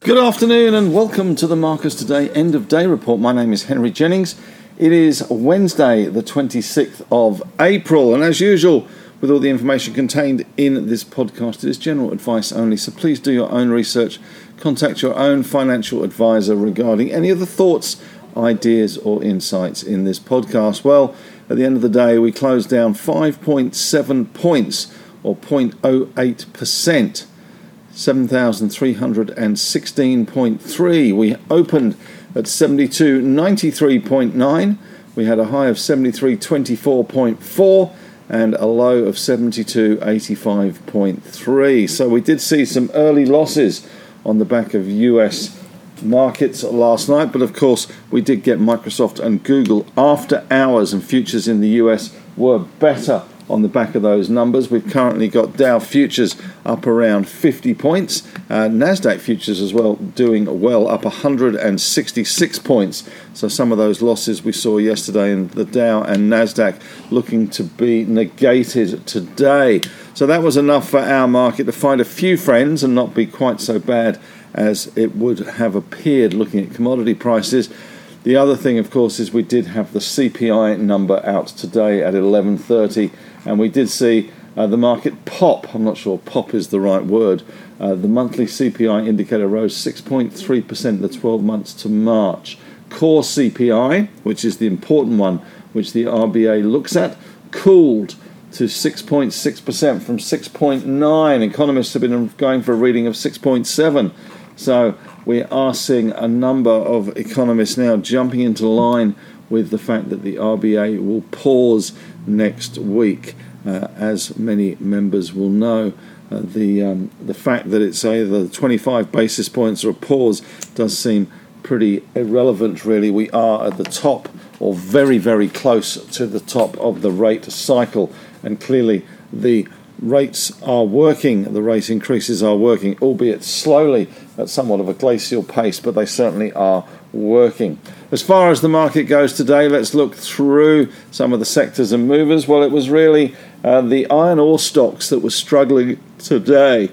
Good afternoon and welcome to the Marcus Today End of Day Report. My name is Henry Jennings. It is Wednesday the 26th of April, and as usual with all the information contained in this podcast, it is general advice only, so please do your own research, contact your own financial advisor regarding any of the thoughts, ideas or insights in this podcast. Well, at the end of the day we closed down 5.7 points or 0.08%. 7,316.3. We opened at 72.93.9. We had a high of 73.24.4 and a low of 72.85.3. So we did see some early losses on the back of US markets last night, but of course we did get Microsoft and Google after hours, and futures in the US were better on the back of those numbers. We've currently got Dow futures up around 50 points, Nasdaq futures as well doing well, up 166 points. So some of those losses we saw yesterday in the Dow and Nasdaq looking to be negated today. So that was enough for our market to find a few friends and not be quite so bad as it would have appeared looking at commodity prices. The other thing, of course, is we did have the CPI number out today at 11:30, and we did see the market pop. I'm not sure pop is the right word. The monthly CPI indicator rose 6.3% the 12 months to March. Core CPI, which is the important one, which the RBA looks at, cooled to 6.6% from 6.9%. Economists have been going for a reading of 6.7%. So we are seeing a number of economists now jumping into line with the fact that the RBA will pause next week. As many members will know, the fact that it's either 25 basis points or a pause does seem pretty irrelevant, really. We are at the top or very, very close to the top of the rate cycle, and clearly the rates are working, the rate increases are working, albeit slowly at somewhat of a glacial pace, but they certainly are working. As far as the market goes today, let's look through some of the sectors and movers. Well, it was really the iron ore stocks that were struggling today.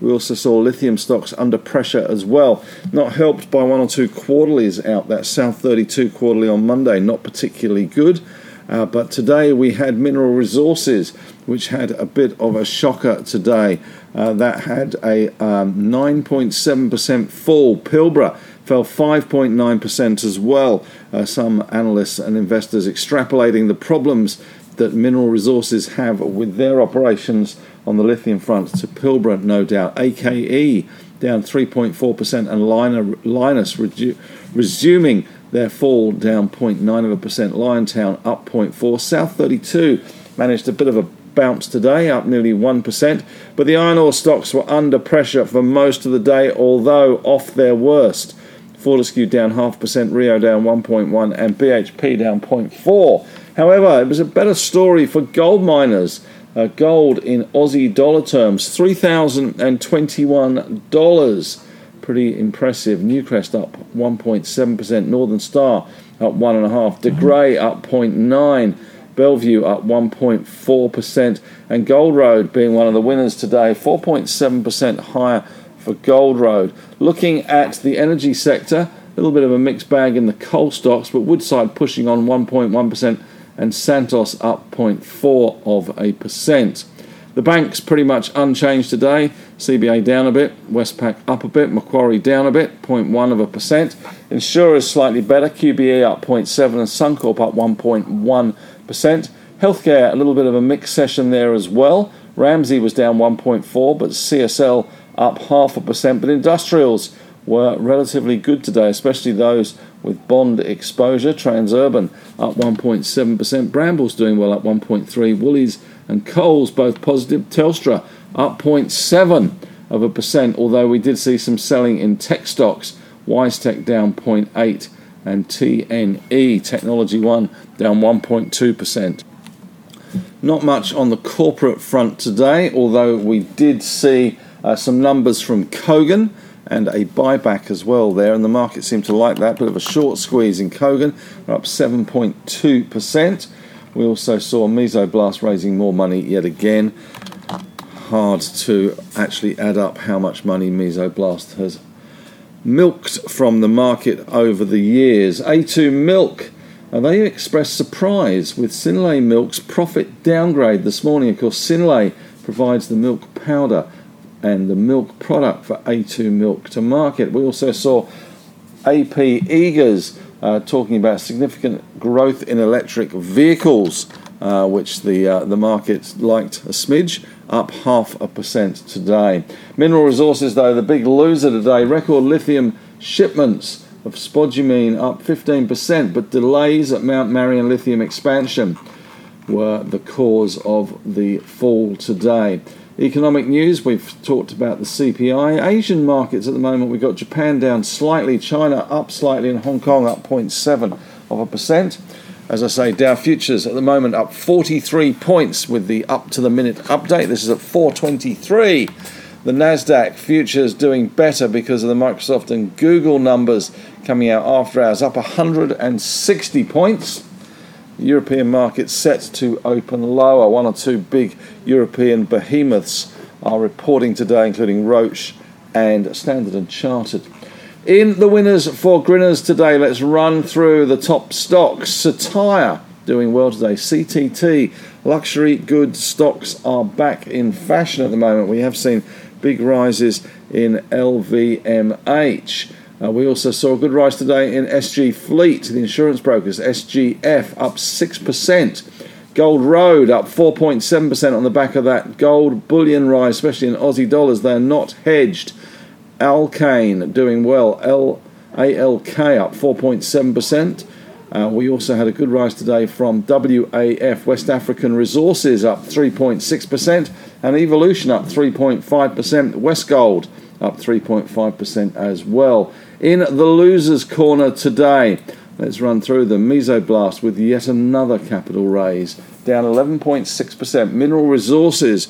We also saw lithium stocks under pressure as well, not helped by one or two quarterlies out. That South 32 quarterly on Monday, not particularly good. But today we had Mineral Resources, which had a bit of a shocker today. That had a 9.7% fall. Pilbara fell 5.9% as well. Some analysts and investors extrapolating the problems that Mineral Resources have with their operations on the lithium front to Pilbara, no doubt. AKE down 3.4%, and Linus resuming their fall down 0.9%. Liontown up 0.4%. South 32 managed a bit of a bounce today, up nearly 1%. But the iron ore stocks were under pressure for most of the day, although off their worst. Fortescue down 0.5%, Rio down 1.1%, and BHP down 0.4%. However, it was a better story for gold miners. Gold in Aussie dollar terms, $3,021. Pretty impressive. Newcrest up 1.7%, Northern Star up 1.5%, De Grey up 0.9%, Bellevue up 1.4%, and Gold Road being one of the winners today, 4.7% higher for Gold Road. Looking at the energy sector, a little bit of a mixed bag in the coal stocks, but Woodside pushing on 1.1% and Santos up 0.4%. The banks pretty much unchanged today. CBA down a bit, Westpac up a bit, Macquarie down a bit, 0.1%. Insurers slightly better, QBE up 0.7% and Suncorp up 1.1%. Healthcare, a little bit of a mixed session there as well. Ramsey was down 1.4%, but CSL up 0.5%. But industrials were relatively good today, especially those with bond exposure. Transurban up 1.7%, Brambles doing well up 1.3%, Woolies and Coles both positive, Telstra up 0.7%, although we did see some selling in tech stocks. WiseTech down 0.8% and TNE, Technology One, down 1.2%. Not much on the corporate front today, although we did see some numbers from Kogan and a buyback as well there, and the market seemed to like that. Bit of a short squeeze in Kogan, up 7.2%. We also saw Mesoblast raising more money yet again. Hard to actually add up how much money Mesoblast has milked from the market over the years. A2 Milk, they expressed surprise with Synlait Milk's profit downgrade this morning. Of course, Synlait provides the milk powder and the milk product for A2 Milk to market. We also saw AP Eagers talking about significant growth in electric vehicles, which the market liked a smidge, up 0.5% today. Mineral Resources, though, the big loser today. Record lithium shipments of spodumene up 15%, but delays at Mount Marion lithium expansion were the cause of the fall today. Economic news, we've talked about the CPI. Asian markets at the moment, we've got Japan down slightly, China up slightly, and Hong Kong up 0.7%. As I say, Dow futures at the moment up 43 points with the up-to-the-minute update. This is at 4:23. The Nasdaq futures doing better because of the Microsoft and Google numbers coming out after hours, up 160 points. European markets set to open lower. One or two big European behemoths are reporting today, including Roche and Standard & Chartered. In the winners for Grinners today, let's run through the top stocks. Satire doing well today. CTT, luxury goods stocks are back in fashion at the moment. We have seen big rises in LVMH. We also saw a good rise today in SG Fleet, the insurance brokers. SGF up 6%. Gold Road up 4.7% on the back of that gold bullion rise, especially in Aussie dollars. They're not hedged. Alkane doing well. ALK up 4.7%. We also had a good rise today from WAF, West African Resources, up 3.6%. And Evolution up 3.5%. Westgold up 3.5% as well. In the losers' corner today, let's run through them. Mesoblast with yet another capital raise, down 11.6%. Mineral Resources,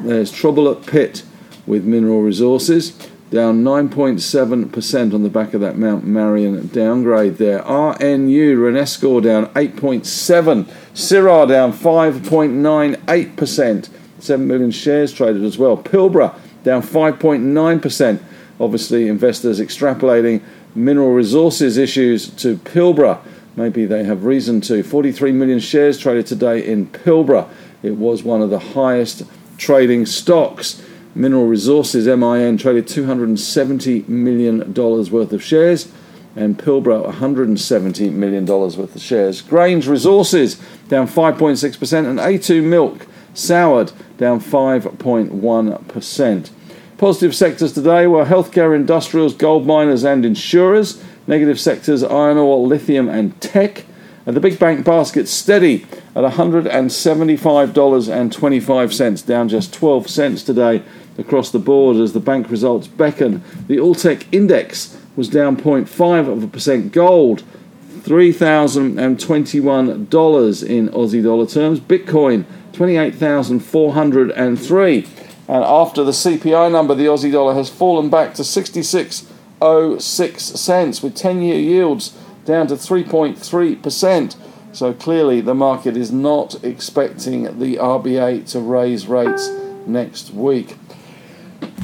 there's trouble at Pitt with Mineral Resources, down 9.7% on the back of that Mount Marion downgrade there. RNU, Renescor down 8.7%. Syrah down 5.98%. 7 million shares traded as well. Pilbara down 5.9%. Obviously, investors extrapolating Mineral Resources issues to Pilbara. Maybe they have reason to. 43 million shares traded today in Pilbara. It was one of the highest trading stocks. Mineral Resources, MIN, traded $270 million worth of shares, and Pilbara $170 million worth of shares. Grange Resources down 5.6%, and A2 Milk soured down 5.1%. Positive sectors today were healthcare, industrials, gold miners and insurers. Negative sectors, iron ore, lithium and tech. And the big bank basket steady at $175.25, down just 12 cents today across the board as the bank results beckon. The Alltech Index was down 0.5%. Gold, $3,021 in Aussie dollar terms. Bitcoin, 28,403. And after the CPI number, the Aussie dollar has fallen back to 66.06 cents, with 10-year yields down to 3.3%. So clearly the market is not expecting the RBA to raise rates next week.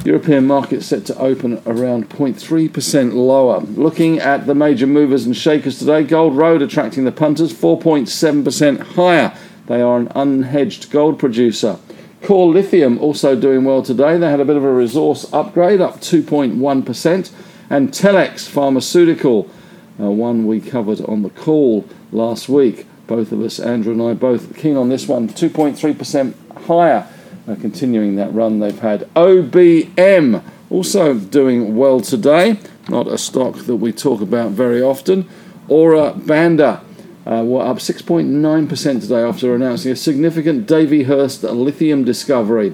European markets set to open around 0.3% lower. Looking at the major movers and shakers today, Gold Road attracting the punters, 4.7% higher. They are an unhedged gold producer. Core Lithium also doing well today. They had a bit of a resource upgrade, up 2.1%. And Telex Pharmaceutical, one we covered on the call last week. Both of us, Andrew and I, both keen on this one. 2.3% higher, continuing that run they've had. OBM also doing well today. Not a stock that we talk about very often. Ora Banda were up 6.9% today after announcing a significant Davyhurst lithium discovery.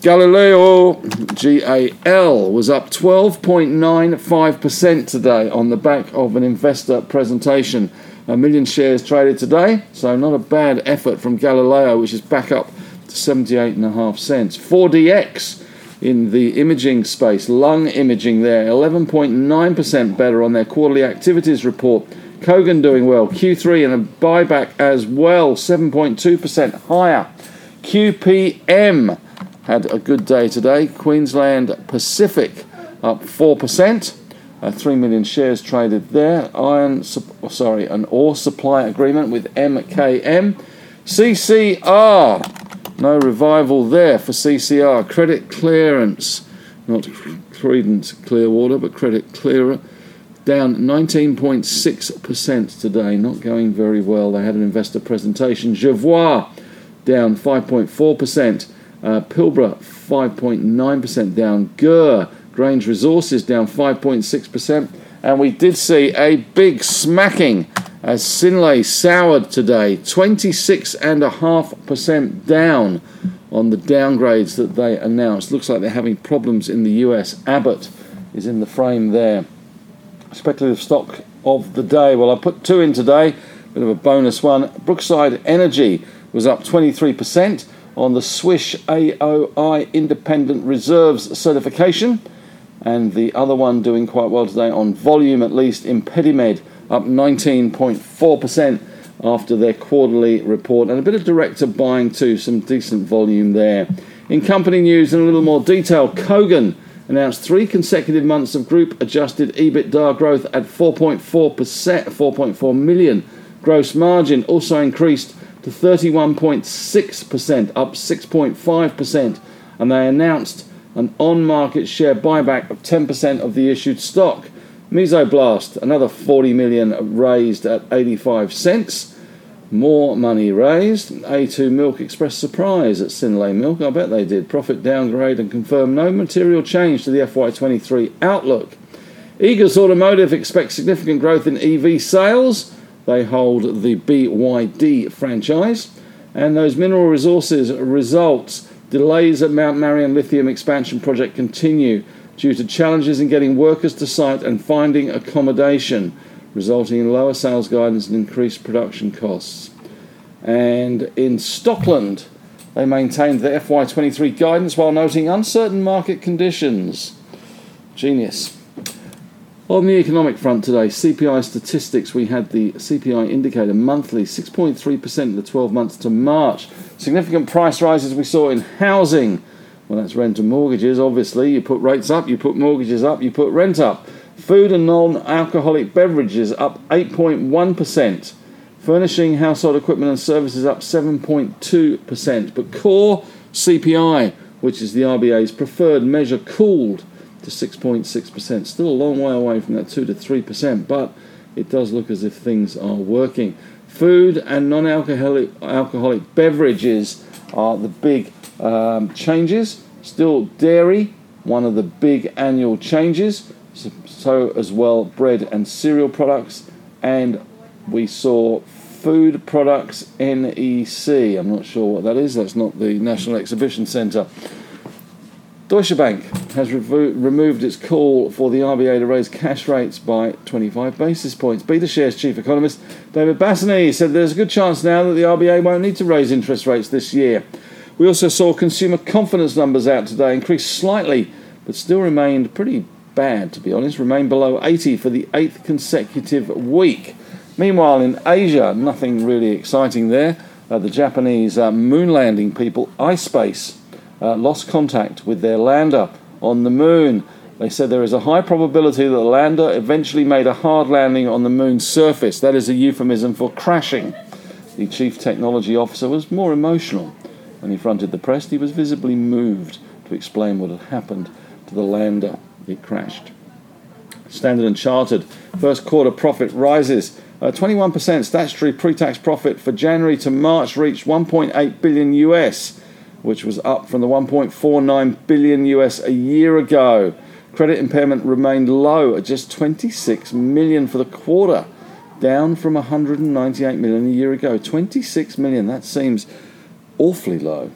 Galileo, GAL, was up 12.95% today on the back of an investor presentation. 1 million shares traded today, so not a bad effort from Galileo, which is back up to 78.5 cents. 4DX in the imaging space, lung imaging there, 11.9% better on their quarterly activities report, Kogan doing well. Q3 and a buyback as well, 7.2% higher. QPM had a good day today. Queensland Pacific up 4%. 3 million shares traded there. An ore supply agreement with MKM. CCR, no revival there for CCR. Credit clearance, not Credence Clearwater, but Credit Clearer, down 19.6% today. Not going very well. They had an investor presentation. Jevois, down 5.4%. Pilbara, 5.9% down. Gur, Grange Resources, down 5.6%. And we did see a big smacking as Synlait soured today, 26.5% down on the downgrades that they announced. Looks like they're having problems in the US. Abbott is in the frame there. Speculative stock of the day. Well, I put two in today, bit of a bonus one. Brookside Energy was up 23% on the Swish AOI Independent Reserves certification. And the other one doing quite well today on volume, at least, ImpediMed, up 19.4% after their quarterly report. And a bit of director buying too, some decent volume there. In company news in a little more detail, Kogan announced 3 consecutive months of group adjusted EBITDA growth at 4.4%, 4.4 million. Gross margin also increased to 31.6%, up 6.5%. And they announced an on-market share buyback of 10% of the issued stock. Mesoblast, another 40 million raised at 85 cents. More money raised. A2 Milk expressed surprise at Synlait Milk. I bet they did. Profit downgrade and confirmed no material change to the FY23 outlook. Eagers Automotive expects significant growth in EV sales. They hold the BYD franchise. And those Mineral Resources results. Delays at Mount Marion lithium expansion project continue due to challenges in getting workers to site and finding accommodation, resulting in lower sales guidance and increased production costs. And in Stockland, they maintained their FY23 guidance while noting uncertain market conditions. Genius. On the economic front today, CPI statistics, we had the CPI indicator monthly, 6.3% in the 12 months to March. Significant price rises we saw in housing. Well, that's rent and mortgages, obviously. You put rates up, you put mortgages up, you put rent up. Food and non-alcoholic beverages up 8.1%. Furnishing, household equipment and services up 7.2%. But core CPI, which is the RBA's preferred measure, cooled to 6.6%. Still a long way away from that 2 to 3%, but it does look as if things are working. Food and non-alcoholic beverages are the big changes. Still dairy, one of the big annual changes. So as well bread and cereal products. And we saw food products NEC. I'm not sure what that is. That's not the National Exhibition Centre. Deutsche Bank has removed its call for the RBA to raise cash rates by 25 basis points. BetaShares chief economist David Bassany said there's a good chance now that the RBA won't need to raise interest rates this year. We also saw consumer confidence numbers out today increase slightly, but still remained pretty bad, to be honest. Remained below 80 for the 8th consecutive week. Meanwhile, in Asia, nothing really exciting there. The Japanese moon landing people, iSpace, lost contact with their lander on the moon. They said there is a high probability that the lander eventually made a hard landing on the moon's surface. That is a euphemism for crashing. The chief technology officer was more emotional. When he fronted the press, he was visibly moved to explain what had happened to the lander. It crashed. Standard & Chartered first quarter profit rises 21%. Statutory pre-tax profit for January to March reached 1.8 billion US. Which was up from the 1.49 billion US a year ago. Credit impairment remained low at just 26 million for the quarter, down from 198 million a year ago. 26 million, that seems awfully low.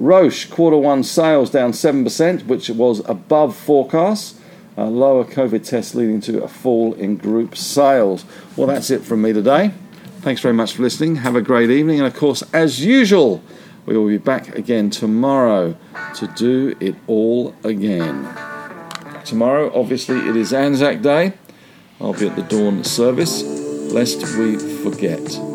Roche, quarter one sales down 7%, which was above forecasts. Lower COVID tests leading to a fall in group sales. Well, that's it from me today. Thanks very much for listening. Have a great evening. And of course, as usual, we will be back again tomorrow to do it all again. Tomorrow, obviously, it is Anzac Day. I'll be at the dawn service. lest we forget.